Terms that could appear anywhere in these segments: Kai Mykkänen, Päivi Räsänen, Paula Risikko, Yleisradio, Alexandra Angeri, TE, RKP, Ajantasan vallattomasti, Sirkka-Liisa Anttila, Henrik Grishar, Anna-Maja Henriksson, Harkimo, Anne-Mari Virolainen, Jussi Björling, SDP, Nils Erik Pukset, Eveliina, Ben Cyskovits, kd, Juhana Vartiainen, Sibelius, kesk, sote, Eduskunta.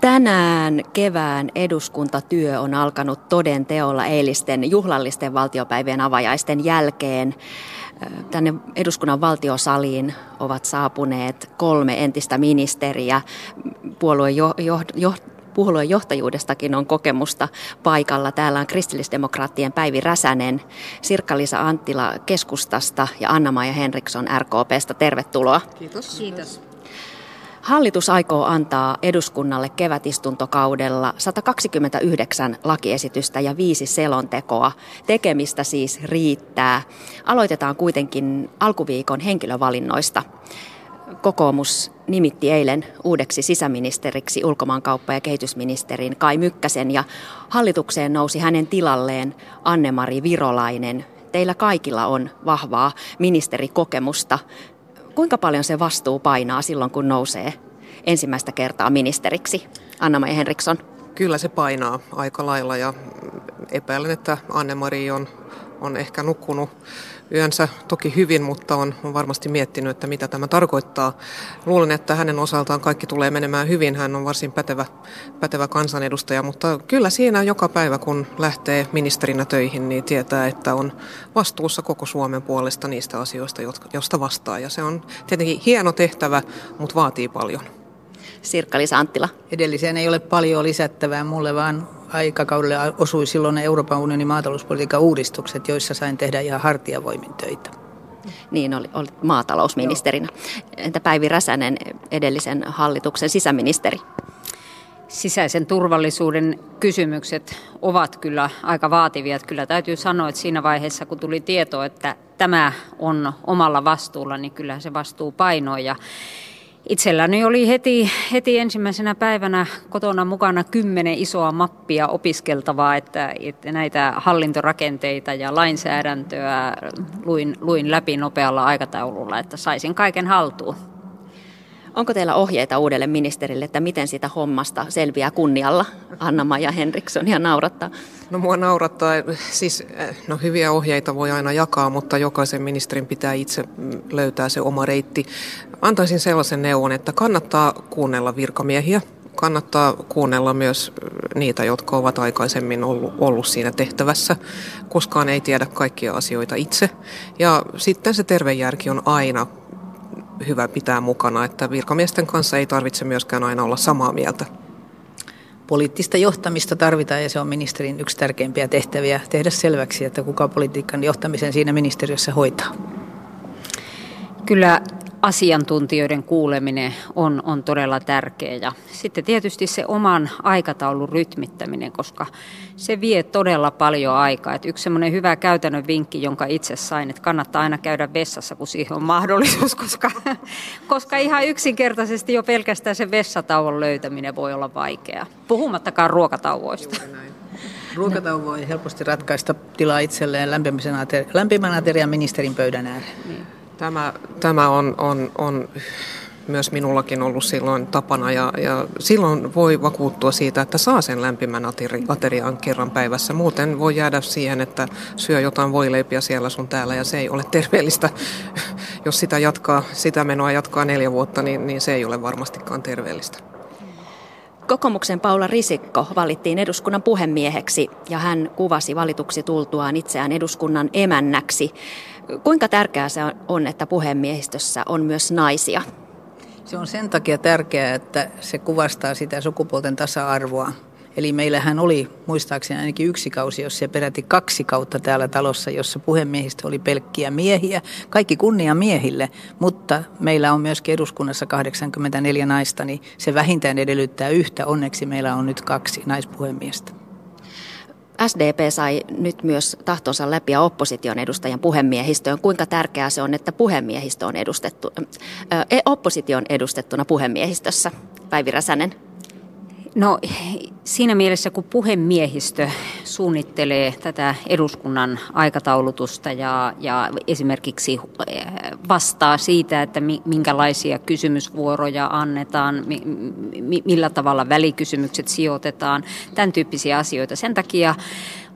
Tänään kevään eduskuntatyö on alkanut toden teolla eilisten juhlallisten valtiopäivien avajaisten jälkeen. Tänne eduskunnan valtiosaliin ovat saapuneet 3 entistä ministeriä. Puoluejohtajuudestakin on kokemusta paikalla. Täällä on kristillisdemokraattien Päivi Räsänen, Sirkka-Liisa Anttila keskustasta ja Anna-Maja Henriksson RKP:stä. Tervetuloa. Kiitos. Kiitos. Hallitus aikoo antaa eduskunnalle kevätistuntokaudella 129 lakiesitystä ja 5 selontekoa. Tekemistä siis riittää. Aloitetaan kuitenkin alkuviikon henkilövalinnoista. Kokoomus nimitti eilen uudeksi sisäministeriksi ulkomaankauppa- ja kehitysministerin Kai Mykkäsen ja hallitukseen nousi hänen tilalleen Anne-Mari Virolainen. Teillä kaikilla on vahvaa ministerikokemusta. Kuinka paljon se vastuu painaa silloin, kun nousee ensimmäistä kertaa ministeriksi? Anna-Maja Henriksson. Kyllä se painaa aika lailla ja epäilen, että Anne-Mari on ehkä nukkunut yönsä toki hyvin, mutta on varmasti miettinyt, että mitä tämä tarkoittaa. Luulen, että hänen osaltaan kaikki tulee menemään hyvin. Hän on varsin pätevä kansanedustaja, mutta kyllä siinä joka päivä, kun lähtee ministerinä töihin, niin tietää, että on vastuussa koko Suomen puolesta niistä asioista, josta vastaa. Ja se on tietenkin hieno tehtävä, mutta vaatii paljon. Sirkka-Liisa Anttila. Edelliseen ei ole paljon lisättävää mulle, vaan aikakaudelle osui silloin Euroopan unionin maatalouspolitiikan uudistukset, joissa sain tehdä ihan hartiavoimin töitä. Niin, olit maatalousministerinä. Joo. Entä Päivi Räsänen, edellisen hallituksen sisäministeri? Sisäisen turvallisuuden kysymykset ovat kyllä aika vaativia. Kyllä täytyy sanoa, että siinä vaiheessa, kun tuli tieto, että tämä on omalla vastuulla, niin kyllä se vastuu painoi. Ja itselläni oli heti ensimmäisenä päivänä kotona mukana 10 isoa mappia opiskeltavaa, että näitä hallintorakenteita ja lainsäädäntöä luin läpi nopealla aikataululla, että saisin kaiken haltuun. Onko teillä ohjeita uudelle ministerille, että miten sitä hommasta selviää kunnialla? Anna-Maja Henriksson, ja naurattaa. No mua naurattaa. Siis, no hyviä ohjeita voi aina jakaa, mutta jokaisen ministerin pitää itse löytää se oma reitti. Antaisin sellaisen neuvon, että kannattaa kuunnella virkamiehiä. Kannattaa kuunnella myös niitä, jotka ovat aikaisemmin ollut siinä tehtävässä. Koskaan ei tiedä kaikkia asioita itse. Ja sitten se tervejärki on aina hyvä pitää mukana, että virkamiesten kanssa ei tarvitse myöskään aina olla samaa mieltä. Poliittista johtamista tarvitaan ja se on ministerin yksi tärkeimpiä tehtäviä tehdä selväksi, että kuka politiikan johtamisen siinä ministeriössä hoitaa. Kyllä asiantuntijoiden kuuleminen on todella tärkeä ja sitten tietysti se oman aikataulun rytmittäminen, koska se vie todella paljon aikaa. Et yksi semmoinen hyvä käytännön vinkki, jonka itse sain, että kannattaa aina käydä vessassa, kun siihen on mahdollisuus, koska ihan yksinkertaisesti jo pelkästään se vessatauon löytäminen voi olla vaikeaa, puhumattakaan ruokatauoista. Ruokatauko voi helposti ratkaista tilaa itselleen lämpimän aterian ministerin pöydän ääreen. Niin. Tämä on myös minullakin ollut silloin tapana ja silloin voi vakuuttua siitä, että saa sen lämpimän aterian kerran päivässä. Muuten voi jäädä siihen, että syö jotain voileipiä siellä sun täällä ja se ei ole terveellistä. Jos sitä menoa jatkaa 4 vuotta, niin se ei ole varmastikaan terveellistä. Kokoomuksen Paula Risikko valittiin eduskunnan puhemieheksi ja hän kuvasi valituksi tultuaan itseään eduskunnan emännäksi. Kuinka tärkeää se on, että puhemiehistössä on myös naisia? Se on sen takia tärkeää, että se kuvastaa sitä sukupuolten tasa-arvoa. Eli meillähän oli muistaakseni ainakin 1 kausi, jos se peräti 2 kautta täällä talossa, jossa puhemiehistö oli pelkkiä miehiä. Kaikki kunnia miehille, mutta meillä on myöskin eduskunnassa 84 naista, niin se vähintään edellyttää yhtä. Onneksi meillä on nyt 2 naispuhemiestä. SDP sai nyt myös tahtonsa läpi ja opposition edustajan puhemiehistöön. Kuinka tärkeää se on, että puhemiehistö on opposition edustettuna puhemiehistössä? Päivi Räsänen. No siinä mielessä, kun puhemiehistö suunnittelee tätä eduskunnan aikataulutusta ja esimerkiksi vastaa siitä, että minkälaisia kysymysvuoroja annetaan, millä tavalla välikysymykset sijoitetaan, tämän tyyppisiä asioita. Sen takia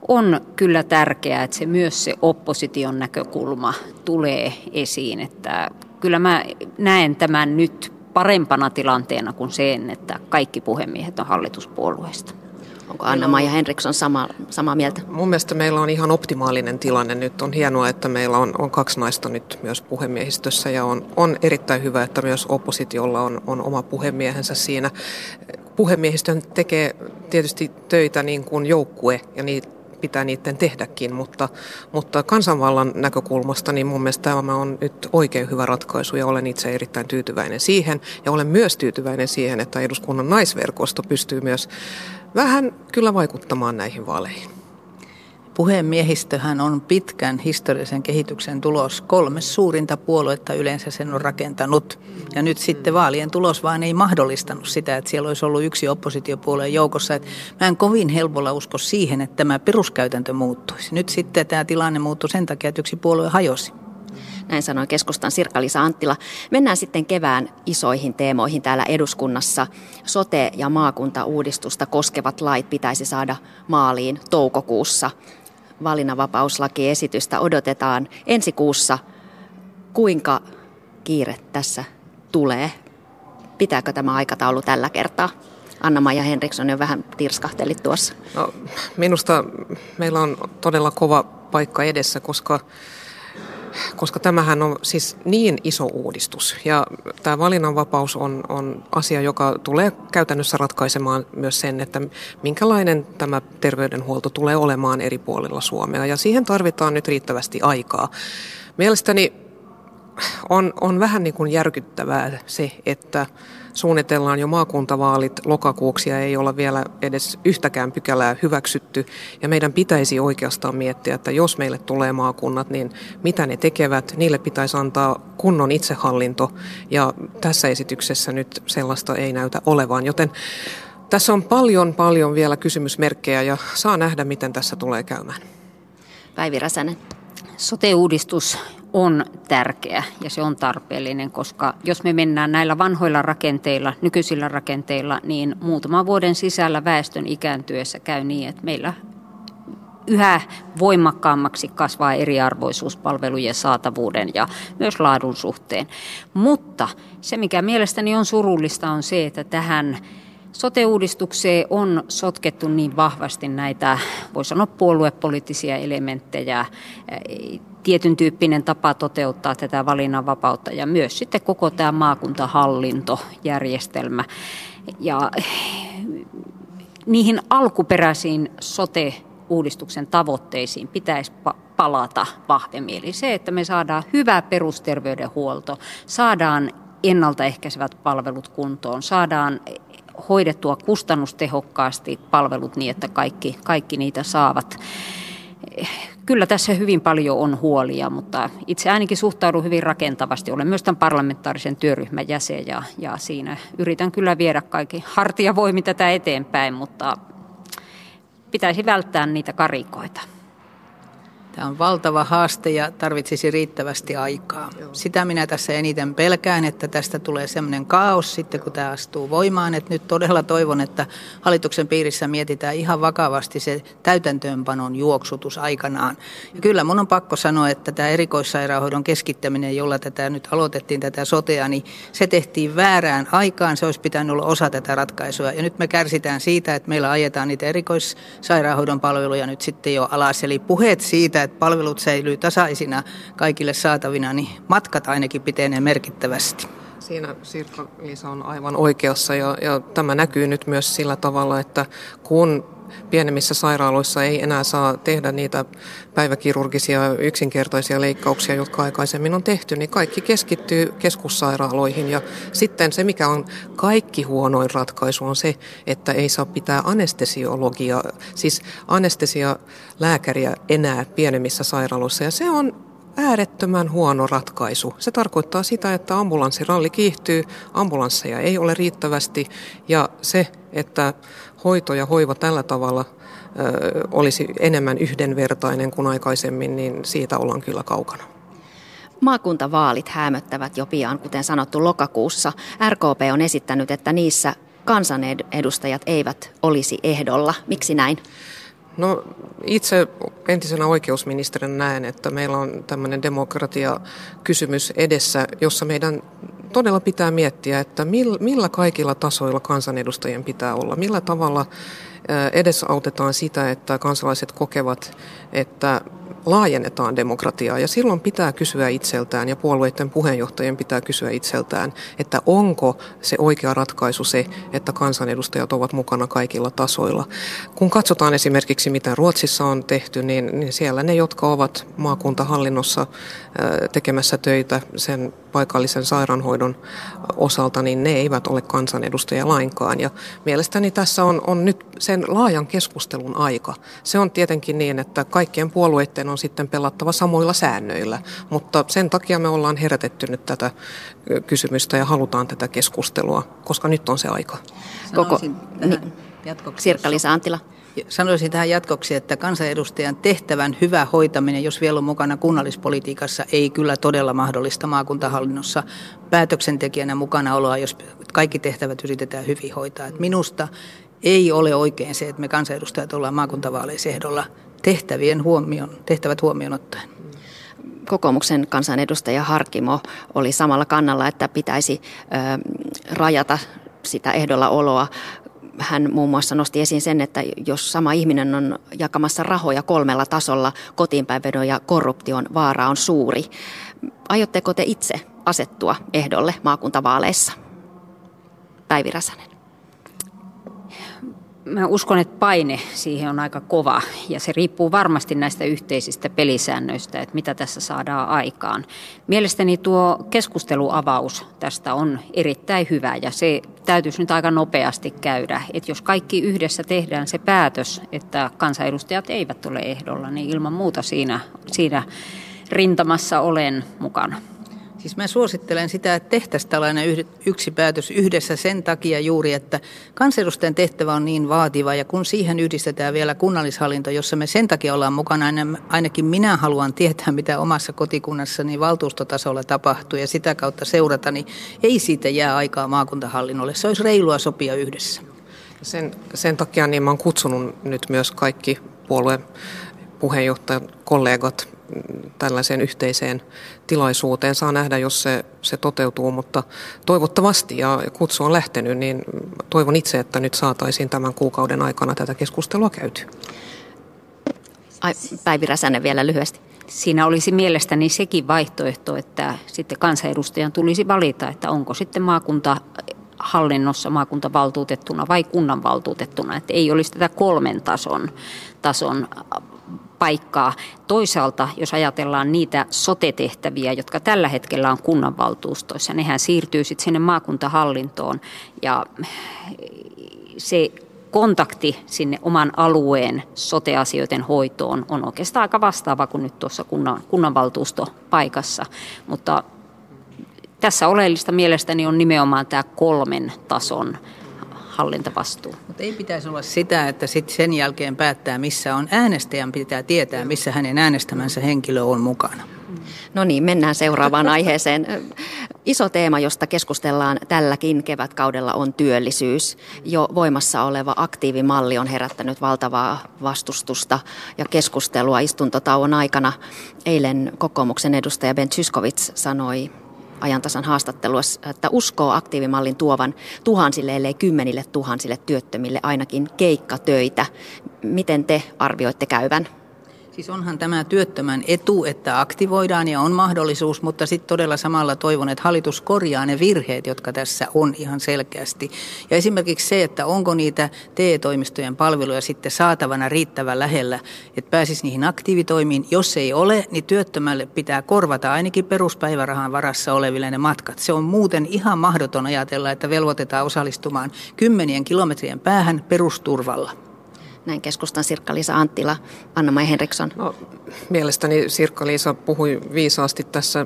on kyllä tärkeää, että se myös se opposition näkökulma tulee esiin. Että kyllä mä näen tämän nyt parempana tilanteena kuin sen, että kaikki puhemiehet on hallituspuolueista. Onko Anna-Maja Henriksson samaa mieltä? Mun mielestä meillä on ihan optimaalinen tilanne nyt. On hienoa, että meillä on kaksi naista nyt myös puhemiehistössä ja on erittäin hyvä, että myös oppositiolla on oma puhemiehensä siinä. Puhemiehistön tekee tietysti töitä niin kuin joukkue ja niitä pitää niiden tehdäkin, mutta kansanvallan näkökulmasta niin mun mielestä tämä on nyt oikein hyvä ratkaisu ja olen itse erittäin tyytyväinen siihen. Ja olen myös tyytyväinen siihen, että eduskunnan naisverkosto pystyy myös vähän kyllä vaikuttamaan näihin vaaleihin. Puhemiehistöhän on pitkän historiallisen kehityksen tulos. 3 suurinta puoluetta yleensä sen on rakentanut. Ja nyt sitten vaalien tulos vaan ei mahdollistanut sitä, että siellä olisi ollut yksi oppositiopuolueen joukossa. Et mä en kovin helpolla usko siihen, että tämä peruskäytäntö muuttuisi. Nyt sitten tämä tilanne muuttui sen takia, että yksi puolue hajosi. Näin sanoi keskustan Sirkka-Liisa Anttila. Mennään sitten kevään isoihin teemoihin täällä eduskunnassa. Sote- ja maakuntauudistusta koskevat lait pitäisi saada maaliin toukokuussa. Valinnanvapauslakiesitystä odotetaan ensi kuussa. Kuinka kiire tässä tulee? Pitääkö tämä aikataulu tällä kertaa? Anna-Maja Henriksson jo vähän tirskahteli tuossa. No, minusta meillä on todella kova paikka edessä, koska tämähän on siis niin iso uudistus ja tämä valinnanvapaus on asia, joka tulee käytännössä ratkaisemaan myös sen, että minkälainen tämä terveydenhuolto tulee olemaan eri puolilla Suomea ja siihen tarvitaan nyt riittävästi aikaa. Mielestäni on vähän niin kuin järkyttävää se, että suunnitellaan jo maakuntavaalit lokakuuksi ja ei ole vielä edes yhtäkään pykälää hyväksytty. Ja meidän pitäisi oikeastaan miettiä, että jos meille tulee maakunnat, niin mitä ne tekevät. Niille pitäisi antaa kunnon itsehallinto ja tässä esityksessä nyt sellaista ei näytä olevan. Joten tässä on paljon vielä kysymysmerkkejä ja saa nähdä, miten tässä tulee käymään. Päivi Räsänen. Sote-uudistus on tärkeä ja se on tarpeellinen, koska jos me mennään näillä vanhoilla rakenteilla, nykyisillä rakenteilla, niin muutaman vuoden sisällä väestön ikääntyessä käy niin, että meillä yhä voimakkaammaksi kasvaa eriarvoisuus palvelujen saatavuuden ja myös laadun suhteen. Mutta se, mikä mielestäni on surullista, on se, että tähän sote-uudistukseen on sotkettu niin vahvasti näitä, voi sanoa, puoluepoliittisia elementtejä, tietyn tyyppinen tapa toteuttaa tätä valinnanvapautta ja myös sitten koko tämä maakuntahallintojärjestelmä. Ja niihin alkuperäisiin sote-uudistuksen tavoitteisiin pitäisi palata vahvemmin. Eli se, että me saadaan hyvä perusterveydenhuolto, saadaan ennaltaehkäisevät palvelut kuntoon, saadaan hoidettua kustannustehokkaasti palvelut niin, että kaikki niitä saavat. Kyllä tässä hyvin paljon on huolia, mutta itse ainakin suhtaudun hyvin rakentavasti. Olen myös tämän parlamentaarisen työryhmän jäsen ja siinä yritän kyllä viedä kaikki hartiavoimi tätä eteenpäin, mutta pitäisi välttää niitä karikoita. Tämä on valtava haaste ja tarvitsisi riittävästi aikaa. Sitä minä tässä eniten pelkään, että tästä tulee semmoinen kaos sitten, kun tämä astuu voimaan. Että nyt todella toivon, että hallituksen piirissä mietitään ihan vakavasti se täytäntöönpanon juoksutus aikanaan. Ja kyllä mun on pakko sanoa, että tämä erikoissairaanhoidon keskittäminen, jolla tätä nyt aloitettiin tätä sotea, niin se tehtiin väärään aikaan. Se olisi pitänyt olla osa tätä ratkaisua. Ja nyt me kärsitään siitä, että meillä ajetaan niitä erikoissairaanhoidon palveluja nyt sitten jo alas. Eli puheet siitä, että palvelut säilyy tasaisina kaikille saatavina, niin matkat ainakin pitenee merkittävästi. Siinä Sirkka-Liisa on aivan oikeassa ja tämä näkyy nyt myös sillä tavalla, että kun pienemmissä sairaaloissa ei enää saa tehdä niitä päiväkirurgisia yksinkertaisia leikkauksia, jotka aikaisemmin on tehty, niin kaikki keskittyy keskussairaaloihin. Ja sitten se, mikä on kaikki huonoin ratkaisu, on se, että ei saa pitää anestesiologia, siis anestesialääkäriä enää pienemmissä sairaaloissa. Ja se on äärettömän huono ratkaisu. Se tarkoittaa sitä, että ambulanssiralli kiihtyy, ambulansseja ei ole riittävästi ja se, että hoito ja hoiva tällä tavalla olisi enemmän yhdenvertainen kuin aikaisemmin, niin siitä ollaan kyllä kaukana. Maakuntavaalit häämöttävät jo pian, kuten sanottu, lokakuussa. RKP on esittänyt, että niissä kansanedustajat eivät olisi ehdolla. Miksi näin? No, itse entisenä oikeusministerinä näen, että meillä on tämmöinen demokratiakysymys edessä, jossa meidän todella pitää miettiä, että millä kaikilla tasoilla kansanedustajien pitää olla, millä tavalla edesautetaan sitä, että kansalaiset kokevat, että laajennetaan demokratiaa, ja silloin pitää kysyä itseltään, ja puolueiden puheenjohtajien pitää kysyä itseltään, että onko se oikea ratkaisu se, että kansanedustajat ovat mukana kaikilla tasoilla. Kun katsotaan esimerkiksi, mitä Ruotsissa on tehty, niin siellä ne, jotka ovat maakuntahallinnossa tekemässä töitä sen paikallisen sairaanhoidon osalta, niin ne eivät ole kansanedustajia lainkaan. Ja mielestäni tässä on nyt sen laajan keskustelun aika. Se on tietenkin niin, että kaikkien puolueiden on sitten pelattava samoilla säännöillä, mutta sen takia me ollaan herätetty nyt tätä kysymystä ja halutaan tätä keskustelua, koska nyt on se aika. Sirkka-Liisa Anttila. Sanoisin tähän jatkoksi, että kansanedustajan tehtävän hyvä hoitaminen, jos vielä on mukana kunnallispolitiikassa, ei kyllä todella mahdollista maakuntahallinnossa päätöksentekijänä mukanaoloa, jos kaikki tehtävät yritetään hyvin hoitaa. Et minusta ei ole oikein se, että me kansanedustajat ollaan maakuntavaaleissa ehdolla tehtävät huomioon ottaen. Kokoomuksen kansanedustaja Harkimo oli samalla kannalla, että pitäisi rajata sitä ehdolla oloa. Hän muun muassa nosti esiin sen, että jos sama ihminen on jakamassa rahoja kolmella tasolla, kotiinpäinvedon ja korruption vaara on suuri. Aiotteko te itse asettua ehdolle maakuntavaaleissa? Päivi Räsänen. Mä uskon, että paine siihen on aika kova, ja se riippuu varmasti näistä yhteisistä pelisäännöistä, että mitä tässä saadaan aikaan. Mielestäni tuo keskusteluavaus tästä on erittäin hyvä, ja se täytyisi nyt aika nopeasti käydä. Että jos kaikki yhdessä tehdään se päätös, että kansanedustajat eivät ole ehdolla, niin ilman muuta siinä rintamassa olen mukana. Siis mä suosittelen sitä, että tehtäisiin tällainen yksi päätös yhdessä sen takia juuri, että kansanedustajan tehtävä on niin vaativa, ja kun siihen yhdistetään vielä kunnallishallinto, jossa me sen takia ollaan mukana, ainakin minä haluan tietää, mitä omassa kotikunnassani valtuustotasolla tapahtuu ja sitä kautta seurata, niin ei siitä jää aikaa maakuntahallinnolle. Se olisi reilua sopia yhdessä. Sen takia niin mä oon kutsunut nyt myös kaikki puolueen puheenjohtajat, kollegat tällaiseen yhteiseen tilaisuuteen. Saa nähdä, jos se toteutuu, mutta toivottavasti, ja kutsu on lähtenyt, niin toivon itse, että nyt saataisiin tämän kuukauden aikana tätä keskustelua käyty. Päivi Räsänen vielä lyhyesti. Siinä olisi mielestäni sekin vaihtoehto, että sitten kansanedustajan tulisi valita, että onko sitten maakuntahallinnossa maakuntavaltuutettuna vai kunnanvaltuutettuna, että ei olisi tätä kolmen tason paikkaa. Toisaalta, jos ajatellaan niitä sote-tehtäviä, jotka tällä hetkellä on kunnanvaltuustoissa, nehän siirtyy sitten sinne maakuntahallintoon, ja se kontakti sinne oman alueen sote-asioiden hoitoon on oikeastaan aika vastaava kuin nyt tuossa kunnanvaltuustopaikassa, mutta tässä oleellista mielestäni on nimenomaan tämä kolmen tason hallintavastuu. Mutta ei pitäisi olla sitä, että sit sen jälkeen päättää, missä on. Äänestäjän pitää tietää, missä hänen äänestämänsä henkilö on mukana. No niin, mennään seuraavaan aiheeseen. Iso teema, josta keskustellaan tälläkin kevätkaudella, on työllisyys. Jo voimassa oleva aktiivimalli on herättänyt valtavaa vastustusta ja keskustelua istuntotauon aikana. Eilen kokoomuksen edustaja Ben Cyskovits sanoi Ajantasan haastattelussa, että uskoo aktiivimallin tuovan tuhansille, ellei kymmenille tuhansille työttömille ainakin keikkatöitä. Miten te arvioitte käyvän? Siis onhan tämä työttömän etu, että aktivoidaan ja on mahdollisuus, mutta sitten todella samalla toivon, että hallitus korjaa ne virheet, jotka tässä on ihan selkeästi. Ja esimerkiksi se, että onko niitä TE-toimistojen palveluja sitten saatavana riittävän lähellä, että pääsisi niihin aktiivitoimiin. Jos ei ole, niin työttömälle pitää korvata ainakin peruspäivärahan varassa oleville ne matkat. Se on muuten ihan mahdoton ajatella, että velvoitetaan osallistumaan 10 kilometrien päähän perusturvalla. Näin keskustan Sirkka-Liisa Anttila, Anna-Maja Henriksson. No, mielestäni Sirkka-Liisa puhui viisaasti tässä.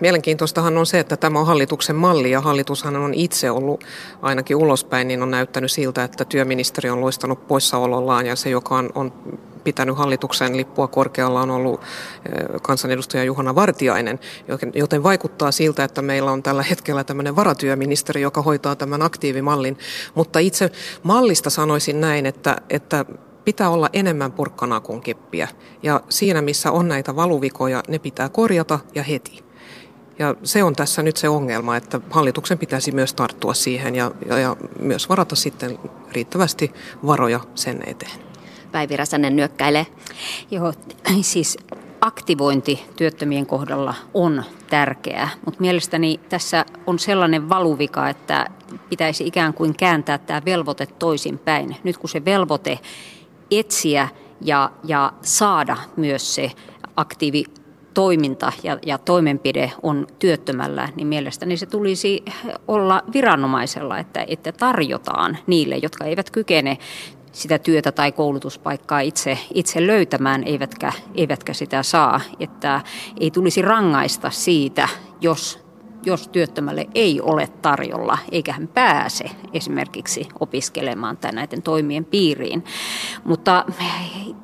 Mielenkiintoistahan on se, että tämä on hallituksen malli, ja hallitushan on itse ollut ainakin ulospäin, niin on näyttänyt siltä, että työministeri on loistanut poissaolollaan, ja se, joka on pitänyt hallituksen lippua korkealla, on ollut kansanedustaja Juhana Vartiainen, joten vaikuttaa siltä, että meillä on tällä hetkellä tämmöinen varatyöministeri, joka hoitaa tämän aktiivimallin, mutta itse mallista sanoisin näin, että pitää olla enemmän porkkanaa kuin keppiä, ja siinä missä on näitä valuvikoja, ne pitää korjata ja heti. Ja se on tässä nyt se ongelma, että hallituksen pitäisi myös tarttua siihen ja myös varata sitten riittävästi varoja sen eteen. Päivi Räsänen nyökkäilee. Joo, siis aktivointi työttömien kohdalla on tärkeää, mutta mielestäni tässä on sellainen valuvika, että pitäisi ikään kuin kääntää tämä velvoite toisinpäin. Nyt kun se velvoite etsiä ja saada myös se aktiivitoiminta ja toimenpide on työttömällä, niin mielestäni se tulisi olla viranomaisella, että tarjotaan niille, jotka eivät kykene sitä työtä tai koulutuspaikkaa itse löytämään, eivätkä sitä saa, että ei tulisi rangaista siitä, jos työttömälle ei ole tarjolla, eikä hän pääse esimerkiksi opiskelemaan tai näiden toimien piiriin. Mutta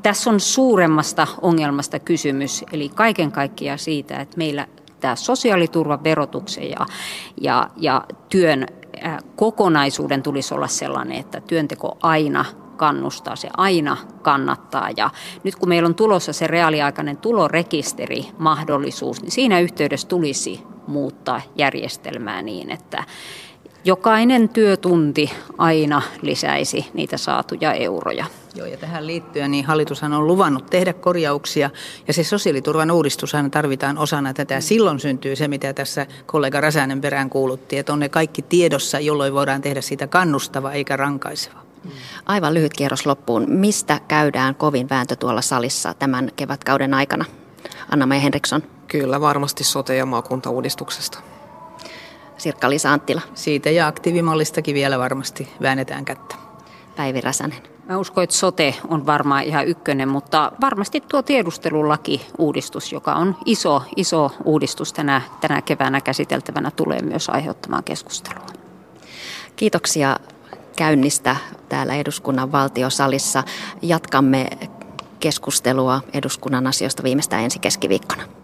tässä on suuremmasta ongelmasta kysymys, eli kaiken kaikkiaan siitä, että meillä tämä sosiaaliturvan, verotuksen ja työn kokonaisuuden tulisi olla sellainen, että työnteko aina kannustaa, se aina kannattaa, ja nyt kun meillä on tulossa se reaaliaikainen tulorekisterimahdollisuus, niin siinä yhteydessä tulisi muuttaa järjestelmää niin, että jokainen työtunti aina lisäisi niitä saatuja euroja. Joo, ja tähän liittyen niin hallitushan on luvannut tehdä korjauksia, ja se sosiaaliturvan uudistushan tarvitaan osana tätä. Silloin syntyy se, mitä tässä kollega Räsänen perään kuulutti, että on ne kaikki tiedossa, jolloin voidaan tehdä siitä kannustava eikä rankaiseva. Aivan lyhyt kierros loppuun. Mistä käydään kovin vääntö tuolla salissa tämän kevätkauden aikana? Anna-Maja Henriksson. Kyllä, varmasti sote- ja maakuntauudistuksesta. Sirkka-Liisa Anttila. Siitä ja aktiivimallistakin vielä varmasti väännetään kättä. Päivi Räsänen. Mä uskon, että sote on varmaan ihan ykkönen, mutta varmasti tuo tiedustelulaki-uudistus, joka on iso uudistus tänä keväänä käsiteltävänä, tulee myös aiheuttamaan keskustelua. Kiitoksia käynnistä täällä eduskunnan valtiosalissa. Jatkamme keskustelua eduskunnan asioista viimeistään ensi keskiviikkona.